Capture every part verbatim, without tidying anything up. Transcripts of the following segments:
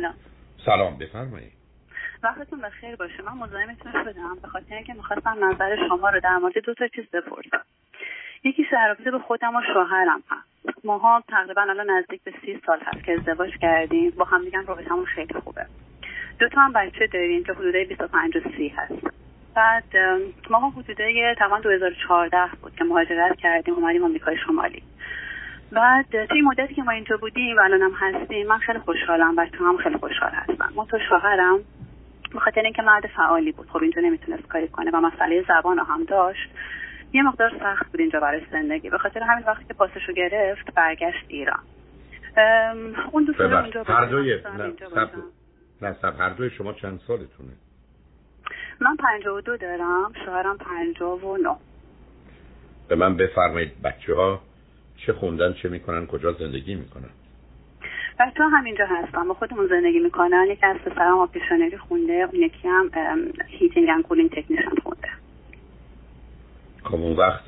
سلام. سلام، بفرمایید. وقتتون بخیر باشه. من مزاحمتون شدم به خاطر اینکه می‌خواستم نظر شما رو در مورد دو تا چیز بپرسم. یکی سرابطه به خودم و شوهرم هست. ماها تقریبا الان نزدیک به سی سال هست که ازدواج کردیم، با هم دیگه رابطمون خیلی خوبه. دو تا هم بچه داریم که حدودای بیست و پنج و سی هست. بعد ماها حدودای تقریبا دو هزار و چهارده بود که مهاجرت کردیم، اومدیم آمریکای شمالی. بعد توی مدتی که ما اینجا بودیم و الانم هستیم، من خیلی خوشحالم، بچه هم خیلی خوشحال هستم. ما تو شوهرم به خاطر اینکه مرد فعالی بود، خب اینجا نمیتونست کاری کنه و مسئله زبان هم داشت، یه مقدار سخت بود اینجا برای زندگی. به خاطر همین وقتی که پاسشو گرفت برگشت ایران. اون دو سال اونجا بود. هر دوی نه سب هر دوی شما چند سالتونه؟ من پنجاه و دو دارم، شوهرم پنجاه و نه. به من بفرمایید بچه‌ها چه خوندن، چه میکنن، کجا زندگی میکنن؟ بچه ها همینجا هستن، با خودمون زندگی میکنن. یکی از پسرم آپریشنری خونده، اون یکی هم هیتینگ اند کولینگ تکنیشن خونده. خب اون وقت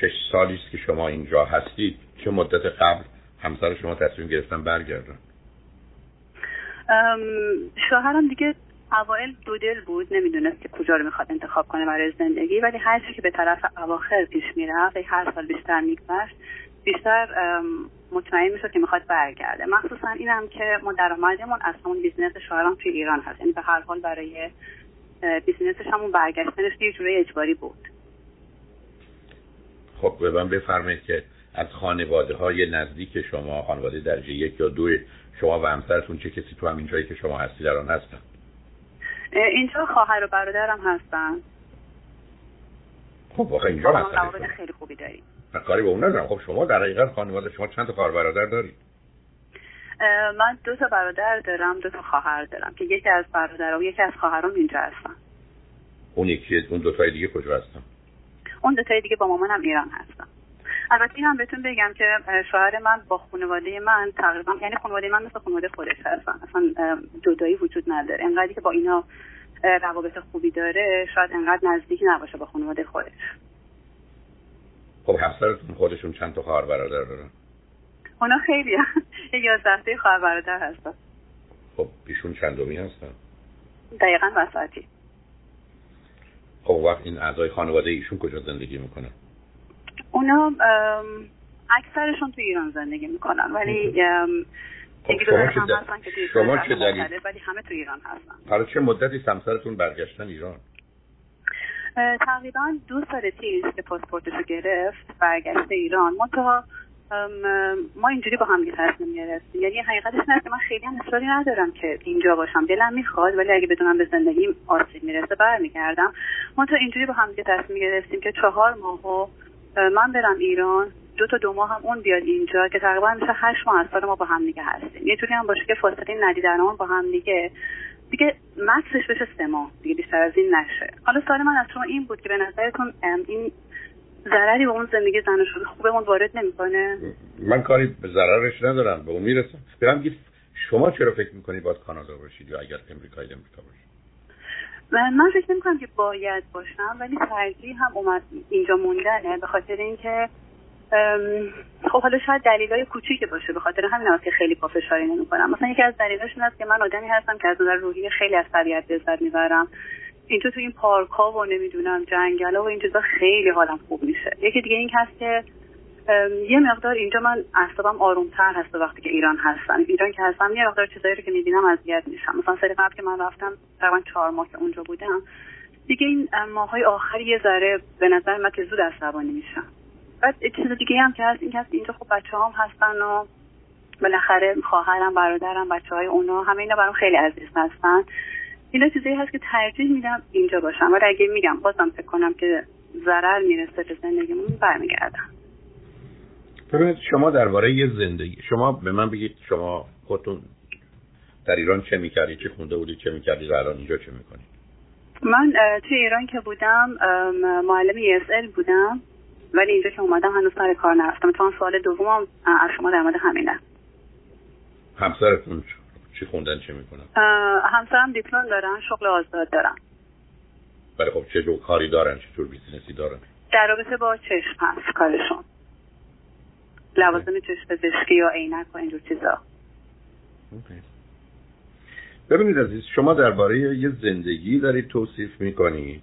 شش سالیست که شما اینجا هستید، چه مدت قبل همسر شما تصمیم گرفتن برگردن؟ شوهرم دیگه اوائل دو دل بود، نمیدونست که کجا رو میخواد انتخاب کنه برای زندگی، ولی هر چی که به طرف اواخر پیش میرفت، هر سال بیشتر میگذشت، بیشتر مطمئن میشد که میخواد برگرده. مخصوصا اینم که ما درآمدمون از همون بیزنس شوهرم توی ایران هست، یعنی به هر حال برای بیزنسش همون برگشتنش یه جوری اجباری بود. خب به من بفرمایید که از خانواده های نزدیک شما، خانواده درجه یک یا دو شما و همسرتون، چه کسی تو همین جایی که شما هستی در آن هستن؟ اینجا خواهر و برادرم هستن. خب واقعا اینجا هستن، خیلی خوبی داریم. من کاری با اون ندارم. خب شما در حقیقت خانواده شما چند تا خواهر برادر دارید؟ من دو تا برادر دارم، دو تا خواهر دارم که یکی از برادرام و یکی از خواهرام اینجا هستن. اون یکی اون دو تای دیگه کجا هستن؟ اون دو تای دیگه با مامانم ایران هستن. البته اینم بهتون بگم که شوهر من با خانواده من تقریبا، یعنی خانواده من مثل خانواده خودش هستن، اصلا جدایی وجود نداره. انقدری که با اینا روابط خوبی داره، شاید انقدر نزدیک نباشه با خانواده خودش. خب همسرتون خودشون چند تا خواهر برادر دارن؟ اونا خیلی هستن، یازده تا خواهر برادر هستن. خب ایشون چندمی هستن؟ دقیقاً وسطی. خب وقت این اعضای خانواده ایشون کجا زندگی میکنن؟ اونا اکثرشون تو ایران زندگی میکنن، ولی دیگه دو هم هستن که شما چه دلیل، ولی همه تو ایران هستن. حالا چه مدتی همسرتون برگشتن ایران؟ تقریبا دو سال پیش که پاسپورتشو گرفت برگشته ایران. ما تا ما اینجوری با هم دیگه تصمیم گرفتیم، یعنی حقیقتش اینه که من خیلی هم اصراری ندارم که اینجا باشم، دلم میخواد، ولی اگه بدونم به زندگیم آسیب میرسه برمیگردم. ما تا اینجوری با هم دیگه تصمیم گرفتیم که چهار ماهو من برم ایران، دو تا دو ماه هم اون بیاد اینجا، که تقریبا میشه هشت ماه از سال ما با هم دیگه هستیم. یه جوری هم باشه که فاصله ندیدنمون با هم دیگه دیگه مکسش بشه سه ماه، دیگه بیشتر از این نشه. حالا سوال من از شما این بود که به نظرتون این ضرری به اون زندگی زن و شوهر خوبمون وارد نمیکنه؟ من کاری به ضررش ندارم، به اون میرسم. برم گفت شما چرا فکر میکنید باید کانادا باشید یا اگر امریکایی امریکا باشید؟ من فکر میکنم که باید باشم، ولی ترجیح هم اومد اینجا موندنه، به خاطر اینکه خب حالا شاید دلایل کوچیکی باشه، به خاطر همین واسه خیلی با فشاری نمی‌کنم. مثلا یکی از دلایلش اینه که من آدمی هستم که از نظر روحی خیلی از طبیعت لذت میبرم. اینجا تو این پارک‌ها و نمیدونم جنگلا و این چیزا خیلی حالم خوب میشه. یکی دیگه این هست که یه مقدار اینجا من اعصابم آروم‌تر هست وقتی که ایران هستم. ایران که هستم یه مقدار چیزایی رو که می‌بینم اذیت میشم. مثلا سری قبل که من رفتم، تقریبا چهار ماه که اونجا بودم، دیگه این ماهای آخر یه ذره به نظر من که زود عصبانی میشم. بعد چیز دیگه هم که هست این هست اینجا خب بچه هم هستن و بالاخره خواهرم، برادرم، بچه های اونا، همه اینا برام خیلی عزیز هستن. اینا چیزایی هست که ترجیح میدم اینجا باشم، ولی اگه میگم بازم فکر کنم که ضرر میرسه به زندگیمون برمیگردم. ببینید شما درباره یه زندگی، شما به من بگید شما خودتون در ایران چه میکردید، چه خونده بودید، چه میکردید و الان اینجا چه میکنید؟ من توی ایران که بودم معلم ای اس ال بودم، ولی اینجا که اومدم هنوز سر کار نرفتم. تو سوال دومم از شما در مورد همینه. همسرتون چی خوندن، چه میکنن؟ همسرم دیپلم دارن، شغل آزاد دارن. ولی خب چه جور کاری دارن، چه جور بیزنسی دارن؟ در رابطه با چشم هست کارشون، لوازم چشم پزشکی یا عینک و اینجور چیزا. ببینید عزیز، شما درباره یه زندگی دارید توصیف میکنید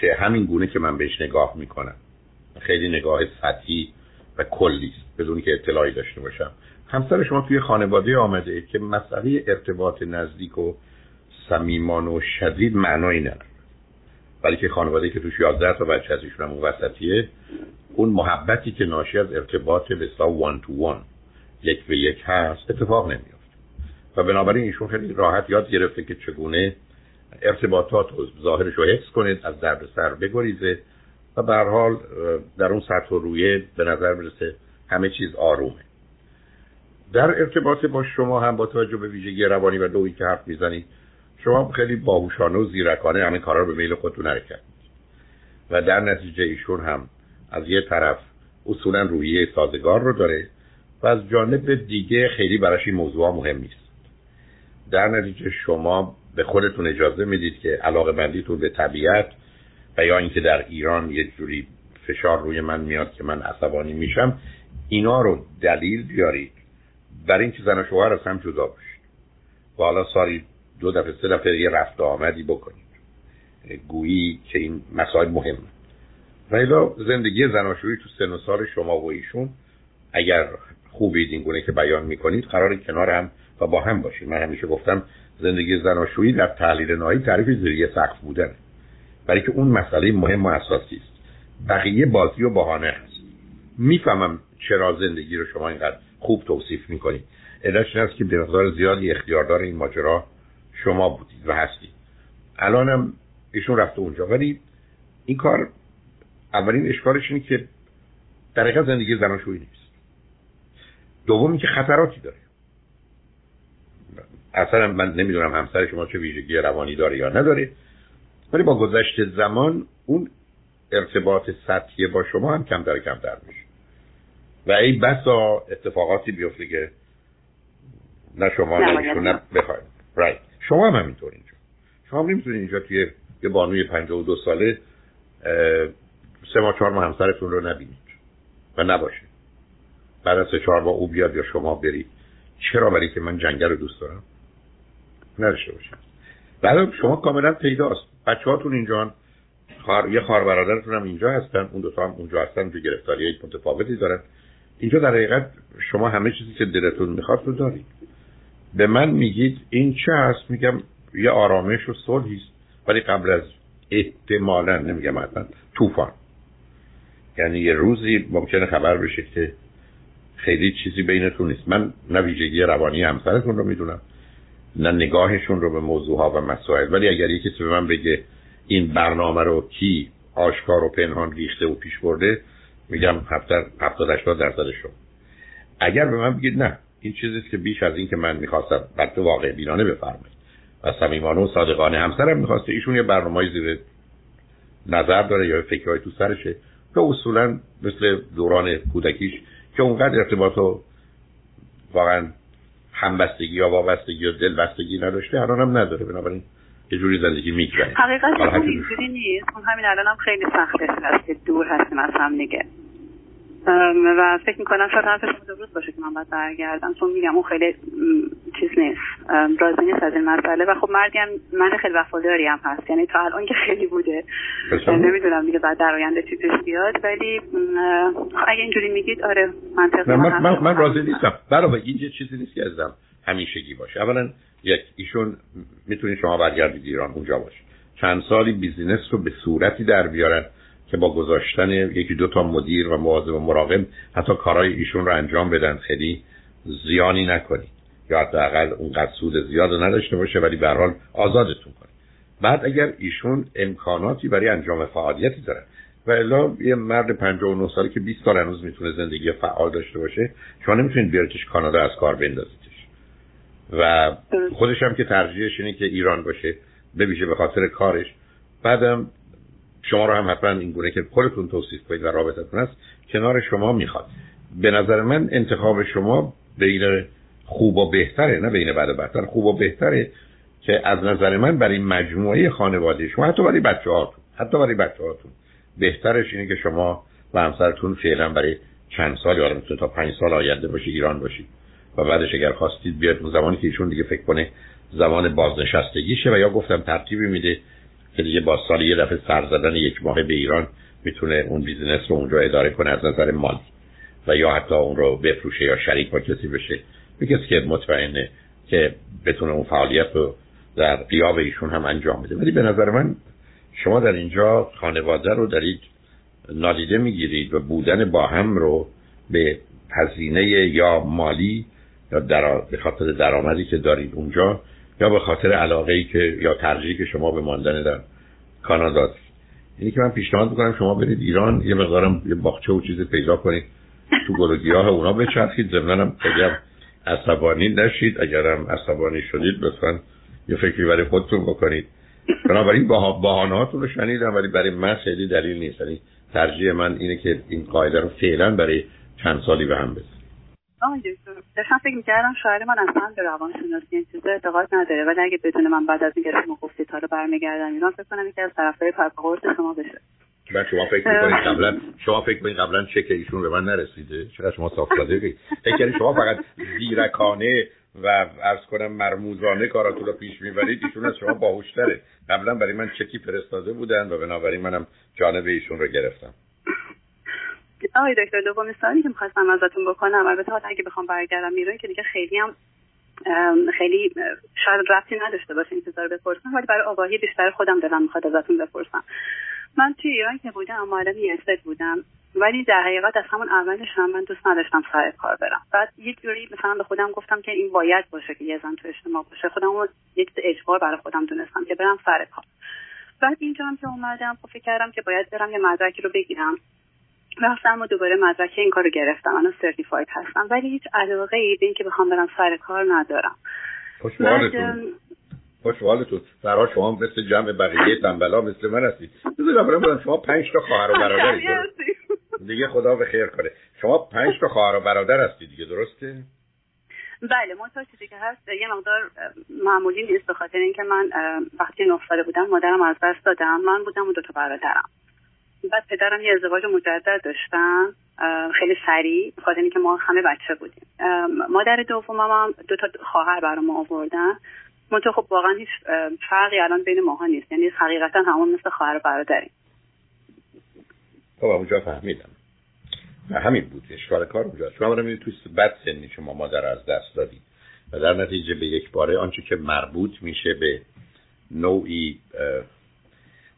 که همین گونه که من بهش نگاه میکنم خیلی نگاه سطحی و کلی است، بدون که اطلاعی داشته باشم. همسر شما توی خانواده آمده که مسئله ارتباط نزدیک و صمیمانه و شدید معنایی نداره، بلکه خانواده‌ای که توش یازده تا بچه از ایشون هم وسطیه، اون محبتی که ناشی از ارتباط به اصطلاح وان تو وان، یک به یک هست، اتفاق نمی‌افته و بنابراین ایشون خیلی راحت یاد گرفته که چگونه ارتباطات ظاهرش رو حفظ کنه، از دردسر بگریزه و به هر حال در اون سطح و رویه به نظر برسه همه چیز آرومه. در ارتباط با شما هم با توجه به ویژگی روانی و دویی که حرف میزنید، شما خیلی باهوشانه و زیرکانه همه کارا رو به میل خودتون حرکت میدید و در نتیجه ایشون هم از یه طرف اصولا رویه سازگار رو داره و از جانب دیگه خیلی براش این موضوع مهم نیست. در نتیجه شما به خودتون اجازه میدید که علاقه‌مندیتون به طبیعت و یا اینکه در ایران یه جوری فشار روی من میاد که من عصبانی میشم، اینا رو دلیل بیارید برای اینکه زن و شوهر از هم جدا بشید و حالا ساری دو دفعه سه دفعه یه رفت آمدی بکنید گویی که این مسائل مهمه. ولی زندگی زناشویی تو سن و سال شما و ایشون اگر خوبید این گونه که بیان میکنید قرار کنار هم و با هم باشید. من همیشه گفتم زندگی زناشویی در تحلیل نهایی تعریف زیر سقف بودنه، برای که اون مسئله مهم و اساسی است، بقیه بازی و بهانه است. میفهمم چرا زندگی رو شما اینقدر خوب توصیف میکنید، علتش اینه که به مقدار زیادی اختیاردار این ماجرا شما بودید و هستید. الانم ایشون رفته اونجا، ولی این کار اولین اشکالش اینه که در حقیقت زندگی زناشویی نیست. دومی که خطراتی داره. اصلا من نمیدونم همسر شما چه ویژگی روانی داره یا نداره، ولی با گذشت زمان اون ارتباط سطحی با شما هم کم در کم در میشه و این بسا اتفاقاتی بیفته که نه شما نه بخواید. رایت. شما هم همینطور اینجا. شما هم نمیتونید اینجا توی یه بانوی پنجاه و دو ساله سه ماه چهار ماه همسرتون رو نبینید و نباشه. بعد از سه چهار ماه او بیاد یا شما برید. چرا؟ برای که من جنگل رو دوست دارم. نداشته باشم. بعد شما کاملا پیداست. بچه‌هاتون اینجان، خار... یه خواهر برادرتون هم اینجا هستن، اون دو تا هم اونجا هستن، تو گرفتاریای متفاوتی دارن. اینجا در حقیقت شما همه چیزی که دلتون میخواد رو دارید. به من میگید این چه هست؟ میگم یه آرامش و صلحی است، ولی قبل از احتمالاً، نمیگم حتماً، طوفان. یعنی یه روزی ممکنه خبر بشه که خیلی چیزی بینتون نیست. من نه ویژگی روانی همسرتون رو میدونم، نه نگاهشون رو به موضوعها و مسائل، ولی اگر یکی به من بگه این برنامه رو کی آشکار و پنهان ریخته و پیش برده، میگم هفتاد هشتاد درصد شما. اگر به من بگید نه این چیزیست که بیش از این که من میخواستم، البته واقع بینانه بفرمایید و صمیمانه و صادقانه، همسرم میخواسته، ایشون یه برنامه‌ای زیر نظر داره یا فکرهایی تو سرشه که اصولا مثل دوران کودکیش که اونقدر ارتباط و واقعا همبستگی یا وابستگی و دلبستگی نداشته، الان هم نداره، بنابراین یه جوری زندگی میگذره. حقیقتاً اینجوری نیست. اون همین الانم هم خیلی سخته که دور هستیم از هم دیگه و فکر میکنم شاید هم فشار درست باشه که من باید برگردم، چون میگم اون خیلی چیز نیست، راضی نیست از این مسئله و خب مردی هم من خیلی وفاداری هم هست، یعنی تا الان که خیلی بوده، نمیدونم دیگه بعد در آینده چی پیش بیاد، ولی اگه اینجوری میگید آره منطقی. من, من, من, من راضی نیستم. برای این یه چیزی نیست که ازم همیشگی باشه. اولا یک ایشون میتونید شما برگردید ایران اونجا باشه، چند سالی بیزینس رو به صورتی در بیارن که با گذاشتن یکی دو تا مدیر و مواظب و مراقب حتی کارهای ایشون رو انجام بدن، خیلی زیانی نکنید یا حداقل اونقدر سود زیاد نداشته باشه، ولی به هر حال آزادتون کنه. بعد اگر ایشون امکاناتی برای انجام فعالیتی دارن و الا یه مرد پنجاه و نه ساله که بیست سال هنوز میتونه زندگی فعال داشته باشه، شما نمیتونید بیاریدش کانادا از کار بندازیدش و خودش هم که ترجیحش اینه که ایران باشه ببیشه به خاطر کارش. بعدم شما رو هم حتما این گونه که خودتون توصیف کنید و رابطتون هست کنار شما میخواد. به نظر من انتخاب شما بین خوب و بهتره، نه بین بد و بدتر، خوب و بهتره که از نظر من برای مجموعه خانواده شما، حتی برای بچه‌هاتون، حتی برای بچه‌هاتون بهترش اینه که شما و همسرتون فعلا برای چند سال، یا میتونه تا پنج سال آینده باشه، ایران باشید و بعدش اگر خواستید بیاد اون زمانی که ایشون دیگه فکر کنه زمان بازنشستگیشه، و یا گفتم ترتیبی میده که دیگه با سال یه دفعه سر زدن یک ماه به ایران میتونه اون بیزینس رو اونجا اداره کنه از نظر مالی، و یا حتی اون رو بفروشه یا شریک با کسی بشه، کسی که مطمئنه که بتونه اون فعالیت رو در غیاب ایشون هم انجام بده. ولی به نظر من شما در اینجا خانواده رو دارید نادیده میگیرید و بودن با هم رو به هزینه یا مالی یا در... به خاطر درآمدی که دارید اونجا، یا به خاطر علاقه‌ای که یا ترجیحی که شما به ماندن در کانادا. یعنی که من پیشنهاد می‌کنم شما برید ایران، یه مقدارم یه باغچه و چیز پیدا کنید، تو گل و گیاه اونا بچرخید، ضمناً هم اگر عصبانی نشید، اگرم عصبانی شدید لطفاً یه فکری برای خودتون بکنید. بنابراین بهانه‌هاتون رو شنیدم، ولی برای من خیلی دلیل نیست. یعنی ترجیح من اینه که این قاعده رو فعلا برای چند سالی به هم بزنید. آه دکتر، داشتم فکر می‌کردم شاعر من اصلا به روانشناسی این چیزا اعتقاد نداره، ولی اگه بدون من بعد از این گرفتم گفتی تا رو برمیگردم ایران، فکر کنم یکی از طرفدارای پرخورد شما بشه. بعد شما فکر می‌کنید قبلا شما فکر می‌کنید قبلا چک ایشون به من نرسیده؟ چرا شما صاف‌زاده بگید؟ فکر کنید شما فقط زیرکانه و عرض کنم مرموزانه کاراتون رو پیش می‌برید، ایشون از شما باهوش‌تره. قبلا برای من چکی فرستاده بودن و بنابراین منم جانب ایشون رو گرفتم. آقای دکتر، دوباره سوالی که می‌خواستم ازتون بکنم، البته اگه بخوام برگردم میرون که دیگه خیلی هم خیلی شاید ربطی نداشته باشه انتظار بپرسم، ولی برای آگاهی بیشتر خودم دلم می‌خواد ازتون بپرسم. من توی ایران که بودم معلم یسد بودم، ولی در حقیقت از همون اولش هم من دوست نداشتم سر کار برم. بعد یه جوری مثلا به خودم گفتم که این باید باشه که یه زن تو اجتماع باشه، خودم رو یک اجبار برای خودم دونستم که برم سر کار. بعد اینجا هم که اومدم فکر کردم که باید برم یه مدرکی رو بگیرم، رفتم و دوباره مدرک این کار رو گرفتم، الان سرتیفاید هستم، ولی هیچ علاقه ای به این که بخوام برم سر کار ندارم. خوشحالتون برای شما مثل جمع بقیه تنبلا مثل من هستید. بذارید برای من شما پنج تا خواهر و برادر دیگه، خدا به خیر کنه. شما پنج تا خواهر و برادر هستید دیگه، درسته؟ بله، ما تا چیزی که هست یه مقدار معمولی نیست، به خاطر اینکه من وقتی نه ساله بودم مادرم از دست دادم، من بودم و دو تا برادرم. بعد پدرم یه ازدواج مجدد داشتن خیلی سریع، به خاطر اینکه ما همه بچه بودیم. مادر دومم هم دو تا خواهر برام آوردن. منطقه خب واقعا هیچ فرقی الان بین ماها نیست، یعنی حقیقتا همون مثل خواهر و برادریم. خب اونجا فهمیدم و همین بود اشکال کار اونجا. شما رو می‌بینید توی بد سنی شما مادر از دست دادید و در نتیجه به یک باره آنچه که مربوط میشه به نوعی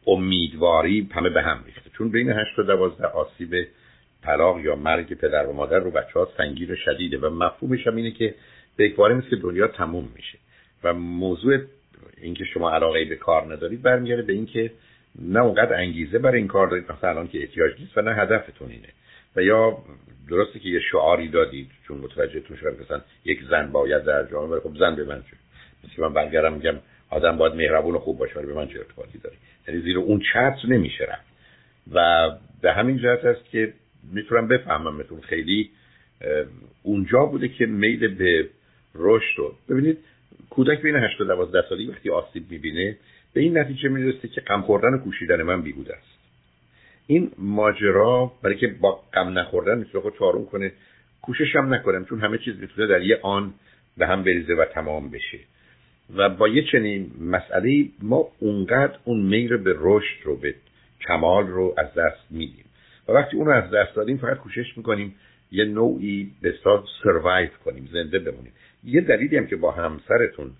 امیدواری همه به هم ریخته، چون بین هشت تا دوازده آسیب طلاق یا مرگ پدر و مادر رو بچه‌ها سنگین و شدیده و مفهومش هم اینه که به یک باره مثل دنیا تموم میشه. و موضوع اینکه شما علاقه به کار ندارید برمیگرده به اینکه نه اونقدر انگیزه برای این کار دارید مثلا الان که احتیاج نیست، و نه هدفتون اینه، و یا درسته که یه شعاری دادید چون متوجهتون شدن مثلا یک زن باید در جامعه، خب زن به من چه؟ مثلا من برگردم میگم آدم باید مهربون و خوب باشه، ولی به من چه ارتباطی داره؟ یعنی زیر اون چتر نمیشه رفت. و به همین جهت است که میتونم بفهمم متون خیلی اونجا بوده که میل به رشد رو ببینید. کودک بین هشت تا دوازده سالگی وقتی آسیب می‌بینه به این نتیجه می‌رسه که غم خوردن و کوشیدن من بیهوده است. این ماجرا برای که با غم نخوردن میتونه خود چارون کنه، کوشش هم نکنم، چون همه چیز میتونه در یه آن به هم بریزه و تمام بشه. و با یه چنین مسئله‌ای ما اونقدر اون میل به رشد رو به کمال رو از دست میدیم، و وقتی اون رو از دست دادیم فقط کوشش می‌کنیم یه نوعی به ساز سروایو کنیم، زنده بمونیم. یه دلیلی هم که با همسرتون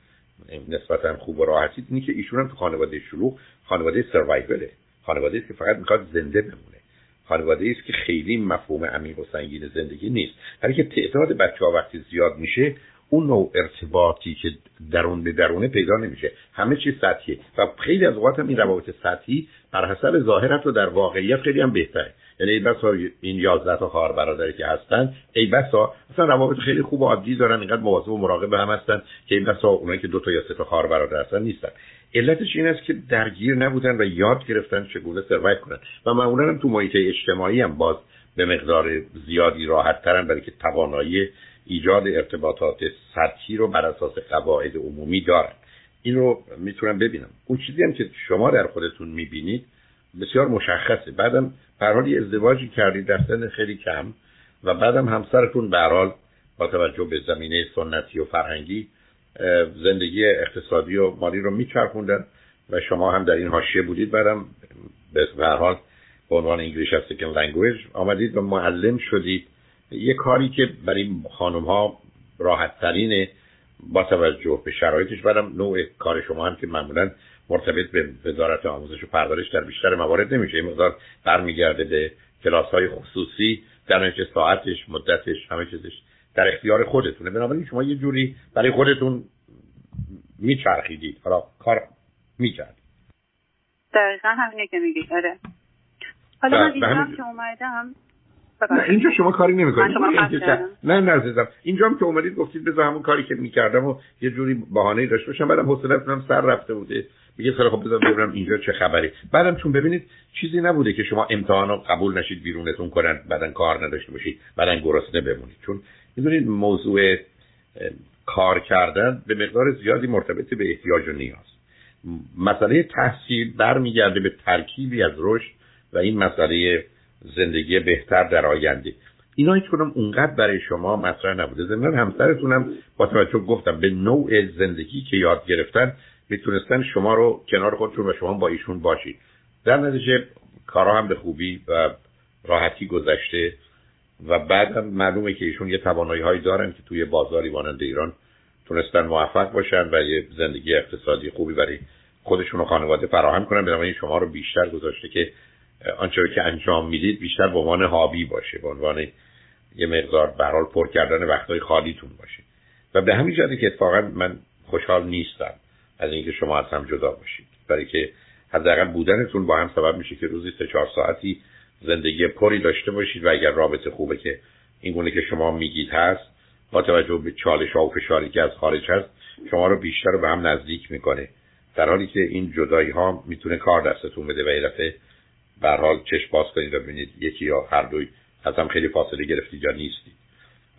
نسبتاً خوب و راحتید اینه که ایشون هم تو خانواده شلوغ، خانواده سروایوله، خانواده است که فقط میخواد زنده بمونه، خانواده است که خیلی مفهوم عمیق و سنگین زندگی نیست. برای که تعداد بچه‌ها وقتی زیاد میشه اون نوع ارتباطی که درون به درونه پیدا نمیشه، همه چی سطحیه، و خیلی از اوقات هم این روابط سطحی بر حسب ظاهرت و در واقعیت خیلی هم بهتره. یعنی ای بسا این یازده تا خواهر برادری که هستن ای بسا اصلا روابط خیلی خوب و عادی دارن، اینقدر مواظب و مراقب هم هستن که ای بسا اونایی که دو تا یا سه تا خواهر برادر هستن نیستن. علتش این است که درگیر نبودن و یاد گرفتن چگونه سروایو کنن، و معمولا هم تو محیط اجتماعی هم باز به مقدار زیادی راحت ترن، برای که توانایی ایجاد ارتباطات سطحی رو بر اساس قواعد عمومی دارن. این رو میتونم ببینم. اون چیزی هم که شما در خودتون میبینید بسیار مشخصه. بعدم به هر حال ازدواجی کردید در سن خیلی کم و بعدم همسرتون به هر حال با توجه به زمینه سنتی و فرهنگی زندگی اقتصادی و مالی رو میچرخوندن و شما هم در این حاشیه بودید. برام به هر حال به عنوان انگلیش سکند لنگویج آمدید و معلم شدید. یه کاری که برای خانم ها راحت ترینه با توجه به شرایطش، برام نوع کار شما هم که معمولا مرتبط به وزارت آموزش و پرورش در بیشتر موارد نمیشه، این مقدار برمیگرده به کلاس های خصوصی، در نتیجه ساعتش، مدتش، همه چیزش در اختیار خودتونه. بنابراین شما یه جوری برای خودتون میچرخیدید، حالا کار میکردید. دقیقاً همینه که میگید. آره. حالا من دیدم که اومدم اینجا شما کاری نمی‌کنید. نه نه عزیزم، اینجا هم که اومدید گفتید بذار همون کاری که می‌کردم و یه جوری بهانه‌ای داشت باشم، بعدم حوصله‌ام سر رفته بوده. میگه خیلی خب بذار ببینم اینجا چه خبری. بعدم چون ببینید چیزی نبوده که شما امتحانو قبول نشید بیرونتون کنن، بعدن کار نداشته باشید، بعدن گرسنه بمونید. چون می‌دونید موضوع کار کردن به مقدار زیادی مرتبط به احتیاج و نیاز. مسئله تحصیل برمیگرده به ترکیبی از رشد و این مسئله زندگی بهتر در آینده. اینا هیچکدوم اونقدر برای شما مطرح نبوده. ضمن همسرتونم با توجه گفتم به نوع زندگی که یاد گرفتن میتونستن شما رو کنار خودشون و شما با ایشون باشید. در نتیجه کارا هم به خوبی و راحتی گذشته و بعدم معلومه که ایشون یه توانایی‌هایی دارن که توی بازاری مانند ایران تونستن موفق باشن و یه زندگی اقتصادی خوبی برای خودشون و خانواده فراهم کنن. بنابراین شما رو بیشتر گذاشته که آنچه که انجام میدید بیشتر به عنوان هابی باشه، به عنوان یه مقدار به هر حال پر کردن وقت‌های خالیتون باشه و به همین جهته که اتفاقا من خوشحال نیستم از اینکه شما از هم جدا باشید، برای که حداقل بودنتون با هم سبب میشه که روزی سه چهار ساعتی زندگی پری داشته باشید و اگر رابطه خوبه که اینگونه که شما میگید هست، با توجه به چالش‌ها و فشاری که از خارج هست شما رو بیشتر به هم نزدیک میکنه، در حالی که این جدایی‌ها میتونه کار دستتون بده و البته به هر حال چشم باز کنید و ببینید یکی یا هر دوی از هم خیلی فاصله گرفتید یا نیستید.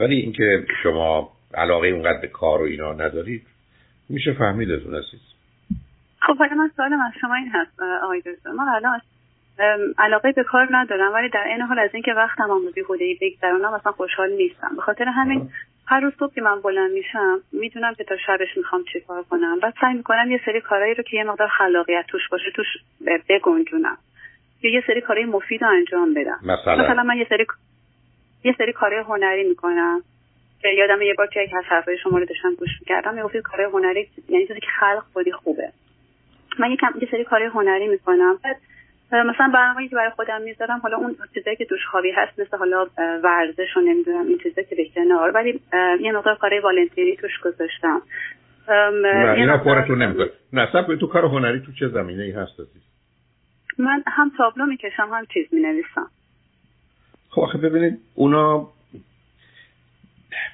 ولی اینکه شما علاقه اونقدر به کار و اینا ندارید میشه فهمید از اون هستید. خب حالا من سوالم از شما این هست آقای دکتر، من الان علاقه به کار ندارم ولی در عین حال از اینکه وقتم هم بیهوده‌ای بگذرونم اصلا خوشحال نیستم. به خاطر همین آه. هر روز صبح که من بلند میشم میدونم که تا شبش میخوام چی کار کنم، بعد سعی میکنم یه سری کارهایی رو که یه مقدار خلاقیت توش باشه توش بگنجونم یا یه سری کارهای مفید رو انجام بدم. مثلا, مثلا من یه سری یه سری کارهای هنری میکنم. یادم یه بار که یک حرفای شما رو داشتم گوش می‌کردم میگفتید کارهای هنری یعنی چیزی که خلق بودی خوبه. من یکم یه سری کارهای هنری میکنم، بعد مثلا برنامه‌ای که برای خودم میذارم، حالا اون چیزایی که توش هابی هست مثل حالا ورزش و نمیدونم این چیزا که به کنار، ولی یه مقدار کارهای والنتیری توش گذاشتم. نه اینا پورتون نمی‌کنه. نه صاحب تو کار هنری تو چه زمینه‌ای هست عزیز؟ من هم تابلو میکشم هم چیز مینویسم. خب آخه ببینید اونا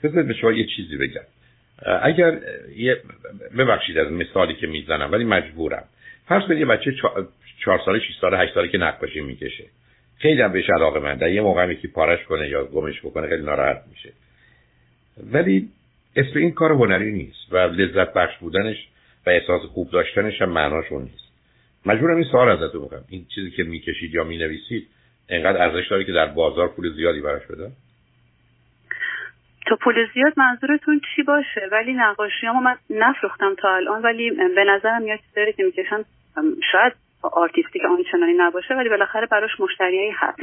بذارید به شما یه چیزی بگم. اگر یه ببخشید از مثالی که میزنم ولی مجبورم. فرض کنید یه بچه چهار ساله شش ساله هشت ساله که نقاشی میکشه، خیلی هم بهش علاقه منده، یه موقع یکی پارش کنه یا گمش بکنه خیلی ناراحت میشه، ولی اسم این کار هنری نیست و لذت بخش بودنش و احساس خوب داشتنش هم معناش اون نیست. مجبورم این سوال ازتون بکنم، این چیزی که میکشید یا مینویسید اینقدر ارزش داره که در بازار پول زیادی براش بدن؟ تو پول زیاد منظورتون چی باشه؟ ولی نقاشیامو من نفروختم تا الان، ولی به نظرم میاد چیزایی که میکشن شاید آرتیستیک آنچنانی نباشه ولی بالاخره براش مشتریایی هست،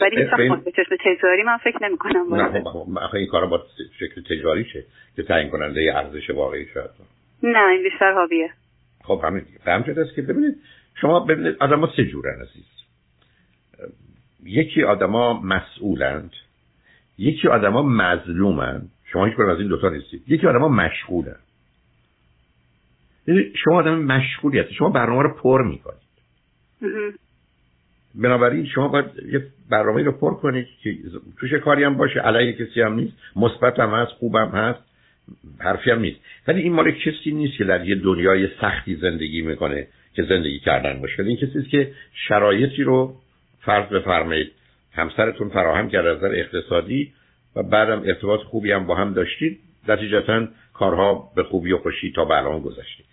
ولی مثلا به چشم تجاری من فکر نمی‌کنم باشه. آخه این کارا با شکل تجاری شه که تعیین کننده ارزش واقعی شد. نه این بیشتر هابیه. خب همین همینجوری است که ببینید شما ببینید آدم‌ها سه جورن عزیز. یکی آدم‌ها مسئولند، یکی آدم‌ها مظلومند، شما هیچ کدوم از این دو تا نیستید. یکی آدم‌ها مشغولند. یعنی شما آدم مشغولیت، شما برنامه رو پر می‌کنید. بنابراین شما باید یه برنامه رو پر کنید که توش کاری هم باشه، علیه کسی هم نیست، مثبت هم هست، خوب هم هست، حرفی هم نیست. ولی این مال کسی نیست که در یه دنیای سختی زندگی می‌کنه که زندگی کردن مشکل. این کسی است که شرایطی رو فرض بفرمایید همسرتون فراهم کرد از نظر اقتصادی و بعدم ارتباط خوبی هم با هم داشتید، نتیجتاً کارها به خوبی و خوشی تا به الان گذشته.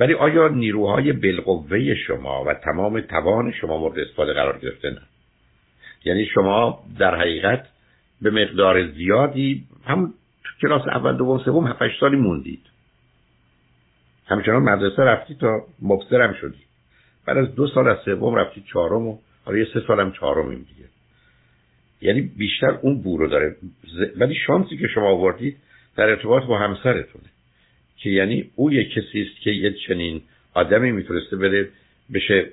ولی آیا نیروهای بالقوه شما و تمام توان شما مورد استفاده قرار گرفته؟ نه. یعنی شما در حقیقت به مقدار زیادی هم کلاس اول دوم سوم هفت هشت سالی موندید، همچنان مدرسه رفتی تا مبصر هم شدی. بعد از دو سال از سوم رفتی چهارم و حالا یه سه سالم چهارمیم دیگه، یعنی بیشتر اون بو رو داره. ولی شانسی که شما آوردید در ارتباط با همسرتونه که یعنی او یک کسی است که یه چنین آدمی میتونسته بره بشه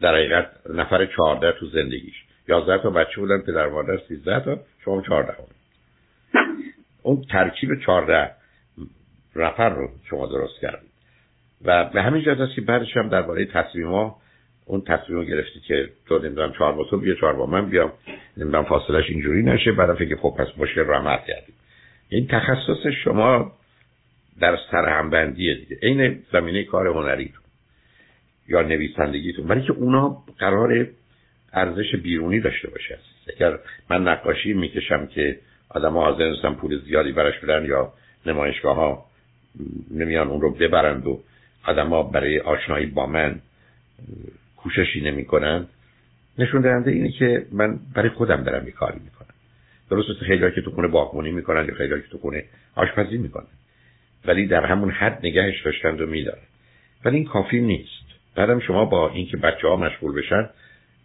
در حقیقت نفر چهارده تو زندگیش. یازده تا بچه بودن، پدر مادر سیزده تا، شما چهارده هم. اون ترکیب چهارده نفر رو شما درست کردید و به همین جهت است که بعدش هم درباره تصمیم‌ها اون تصمیم رو گرفتید که تو نمیدونم چهار با تو بیا چهار با من بیام، نمیدونم فاصلش اینجوری نشه، بعد فکر خب پس مشکل رو هم حل کردید. این تخصص شما در سرهمبندیه دیگه، این زمینه کار هنریتون یا نویسندگیتون، ولی که اونا قرار ارزش بیرونی داشته باشه. اگر من نقاشی میکشم که آدم‌ها حاضر نیستن پول زیادی براش بدن یا نمایشگاه‌ها نمیان اون رو ببرند و آدم‌ها برای آشنایی با من کوششی نمی‌کنن، نشون دهنده اینه که من برای خودم دارم این کارو می‌کنم. درست است، خیلی‌ها که تو خونه باغبونی می‌کنن یا خیلی‌ها که تو خونه آشپزی می‌کنن، ولی در همون حد نگهش داشتن و می‌دارن. ولی این کافی نیست. بعدم شما با اینکه بچه‌ها مشغول بشن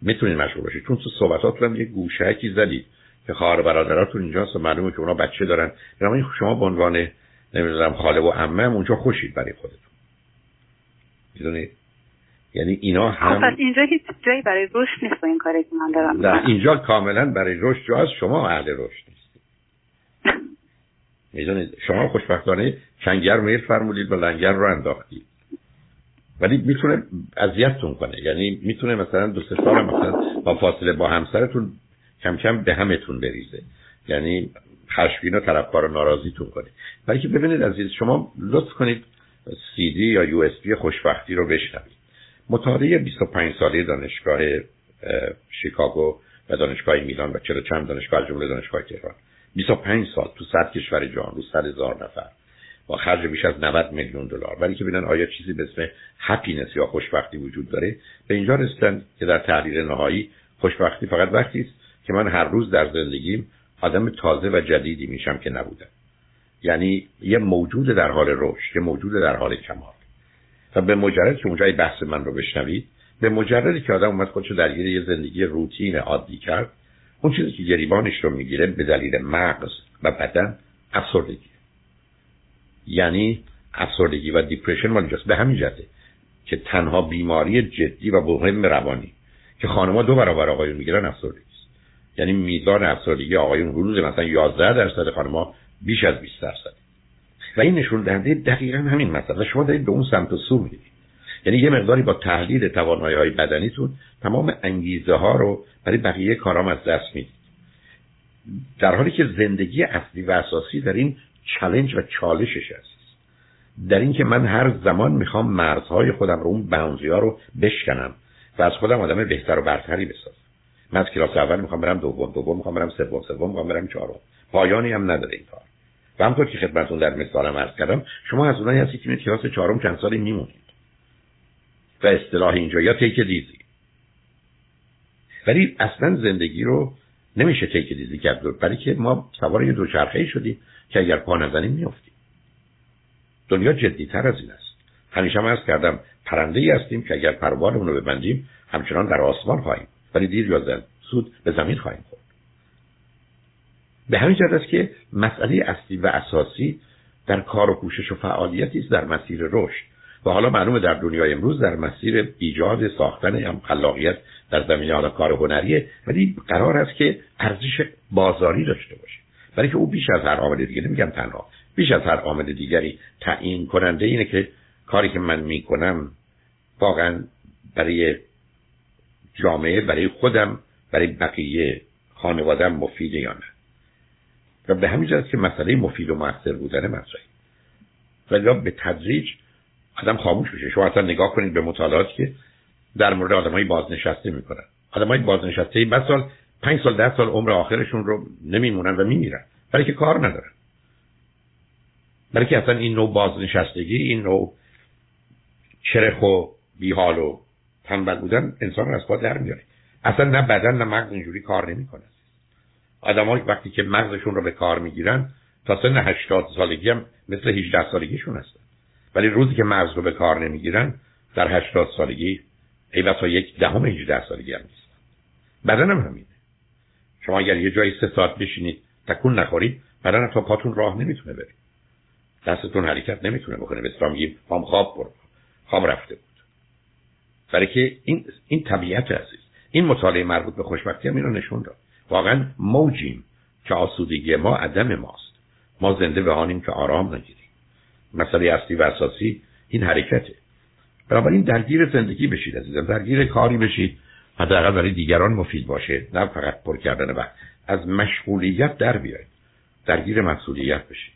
میتونید مشغول بشید، چون تو صحبتاتون یه گوشه‌ای زدید که خواهر برادراتون اینجاست و معلومه که اونا بچه دارن، یعنی شما به عنوان نمی‌دونم خاله و عمه اونجا خوشید برای خودتون. می‌دونید؟ یعنی اینا هم خب اینجا هیچ جایی برای رشد نیست با این کاری که من دارم. نه اینجا کاملا برای رشد جاست، شما اهل رشد نیستید. می‌دونید شما خوشبختانه چنگر میل فرمودید و لنگر رو انداختید. ولی میتونه اذیتتون کنه، یعنی میتونه مثلا دو سه سال مثلا با فاصله با همسرتون کم کم به همتون بریزه، یعنی خشمگین و طرفدار و ناراضیتون کنه. ولی که ببینید عزیز، شما لطف کنید سی دی یا یو اس بی خوشبختی رو بشنوید. مطالعه بیست و پنج ساله دانشگاه شیکاگو و دانشگاه میلان و چهل و چند دانشگاه جمله دانشگاه تهران، بیست و پنج سال تو صد کشور جهان رو صد هزار نفر با خرج بیش از نود میلیون دلار، ولی که ببینن آیا چیزی به اسم هپینس یا خوشبختی وجود داره، به اینجا رسیدن که در تحلیل نهایی خوشبختی فقط وقتی است که من هر روز در زندگیم آدم تازه و جدیدی میشم که نبودم، یعنی یه موجود در حال رشد، یه موجود در حال کمال. و به مجرد که اونجای بحث من رو بشنوید، به مجردی که آدم اومد خودشو درگیر یه زندگی روتین عادی کرد، اون چیزی که گریبانش رو میگیره به دلیل مغز و بدن افسردگی، یعنی افسردگی و دیپرشن مال اینجاست. به همین جهته که تنها بیماری جدی و مهم روانی که خانم‌ها دو برابر آقایون میگیرن افسردگی است، یعنی میزان افسردگی آقایون حدود مثلا یازده درصد، خانم‌ها بیش از بیست درصد. و این نشون دهنده دقیقاً همین مسئله، شما دارید به اون سمت و سو میرید، یعنی یه مقداری با تحلیل توانایی‌های بدنیتون تمام انگیزه ها رو برای بقیه کارام از دست میدید، در حالی که زندگی اصلی و اساسی در این چالش و چالشش است، در این که من هر زمان میخوام مرزهای خودم رو، اون باوندری‌ها رو بشکنم و از خودم آدم بهتر و برتری بسازم. من از کلاس اول میخوام برم دوم، دوم میخوام برم سوم، سوم میخوام برم چهارم. پایانی هم نداره این کار. و همونطور که خدمتتون در مثالم عرض کردم، شما از اونایی هستید که کلاس چهارم چند سالی میمونید و اصطلاح اینجا یا تیک دیزی، ولی اصلا زندگی رو نمیشه تیک دیزی کرد، برای که ما سوار یه دوچرخه‌ای شدیم که اگر پا نزنیم میافتیم. دنیا جدی‌تر از این است. همیشه هم عرض کردم پرنده‌ای هستیم که اگر پروانمون رو ببندیم همچنان در آسمان خواهیم، ولی دیر یا زود به زمین خواهیم خورد. به همین جهت است که مسئله اصلی و اساسی در کار و کوشش و فعالیتی است در مسیر رشد. و حالا معلومه در دنیای امروز در مسیر ایجاد ساختن هم خلاقیت در زمینه حالا کار هنریه، ولی قرار است که ارزش بازاری داشته باشه، برای که او بیش از هر عامل دیگری، نمیگم تنها، بیش از هر عامل دیگری تعیین کننده اینه که کاری که من میکنم واقعا برای جامعه، برای خودم، برای بقیه، خانواده‌ام مفیده یا نه. و به همین جهت که مسئله مفید و مؤثر بودن مسئله، ولی به تدریج آدم خاموش میشه. شما اصلا نگاه کنید به مطالعاتی که در مورد آدمای بازنشسته میکنن. آدمای بازنشسته بعد سال پنج سال ده سال عمر آخرشون رو نمیمونن و میمیرن، برای که کار ندارن، برای که اصلا این نوع بازنشستگی، این نوع چرخ و بیحال و تنبل بودن انسان رو از پا در میاره. اصلا نه بدن نه مغز اینجوری کار نمیکنه. آدمایی وقتی که مغزشون رو به کار میگیرن تا سن هشتاد سالگی هم مثل هجده سالگیشون هستن، ولی روزی که مغز رو به کار نمیگیرن در هشتاد سالگی ای بسا یک دهم هجده سالگی هم نیستن. بدن هم همینه. شما اگر یه جایی سه ساعت بشینید تکون نخورید، بدن تا پاتون راه نمیتونه بره، دستتون حرکت نمیتونه بکنه. به اسلام میگیم خام خواب برو، خواب رفته بود. برای که این این طبیعت عزیز، این مطالعه مربوط به خوشبختی هم اینو نشون داد. واقعا موجیم که آسودگی ما عدم ماست. ما زنده بهانیم که آرام نگیریم. مسئله اصلی و اساسی این حرکته. بنابراین درگیر زندگی بشید عزیزم، درگیر کاری بشید حداقل برای دیگران مفید باشه، نه فقط پر کردن وقت. از مشغولیت در بیایید، درگیر مسئولیت بشید،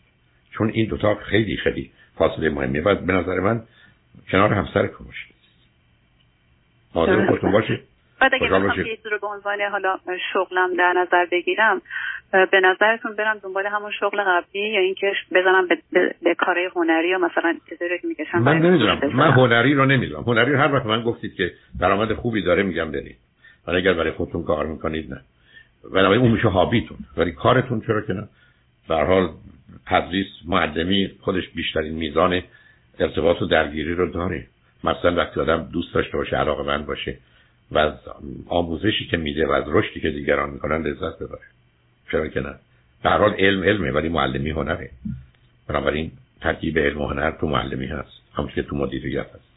چون این دوتا خیلی خیلی فاصله مهمه. و به نظر من کنار همسرتون باشید، حاضر خودتون باشید. بعد اگر بخوام یه چیزی رو به عنوان حالا شغلم در نظر بگیرم، به نظرتون برم دنبال همون شغل قبلی یا اینکه بزنم به, به،, به کارهای هنری یا مثلا چیزی رو که میکشم؟ من نمیدونم، من هنری رو نمیدونم. هنری هر وقت من گفتید که درآمد خوبی داره میگم برید، ولی اگر برای خودتون کار میکنید نه، ولی اون میشه هابیتون. ولی کارتون چرا که نه. به هر حال تدریس، معلمی خودش بیشترین میزان ارتباط و درگیری رو داره. مثلا وقتی آدم دوست داشته باشه، علاقه‌مند باشه و از آموزشی که میده و از رشدی که دیگران میکنن لذت ببره، چرا که نه. به هر حال علم علمه، ولی معلمی هنره. بنابراین ترکیب علم و هنر تو معلمی هست، همون که تو مدیریت هست.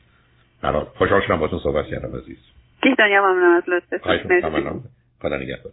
به هر حال خوشحال شدم باهاتون صحبت کردم عزیز. خیلی ممنونم از لطفتون. خدا نگهدار.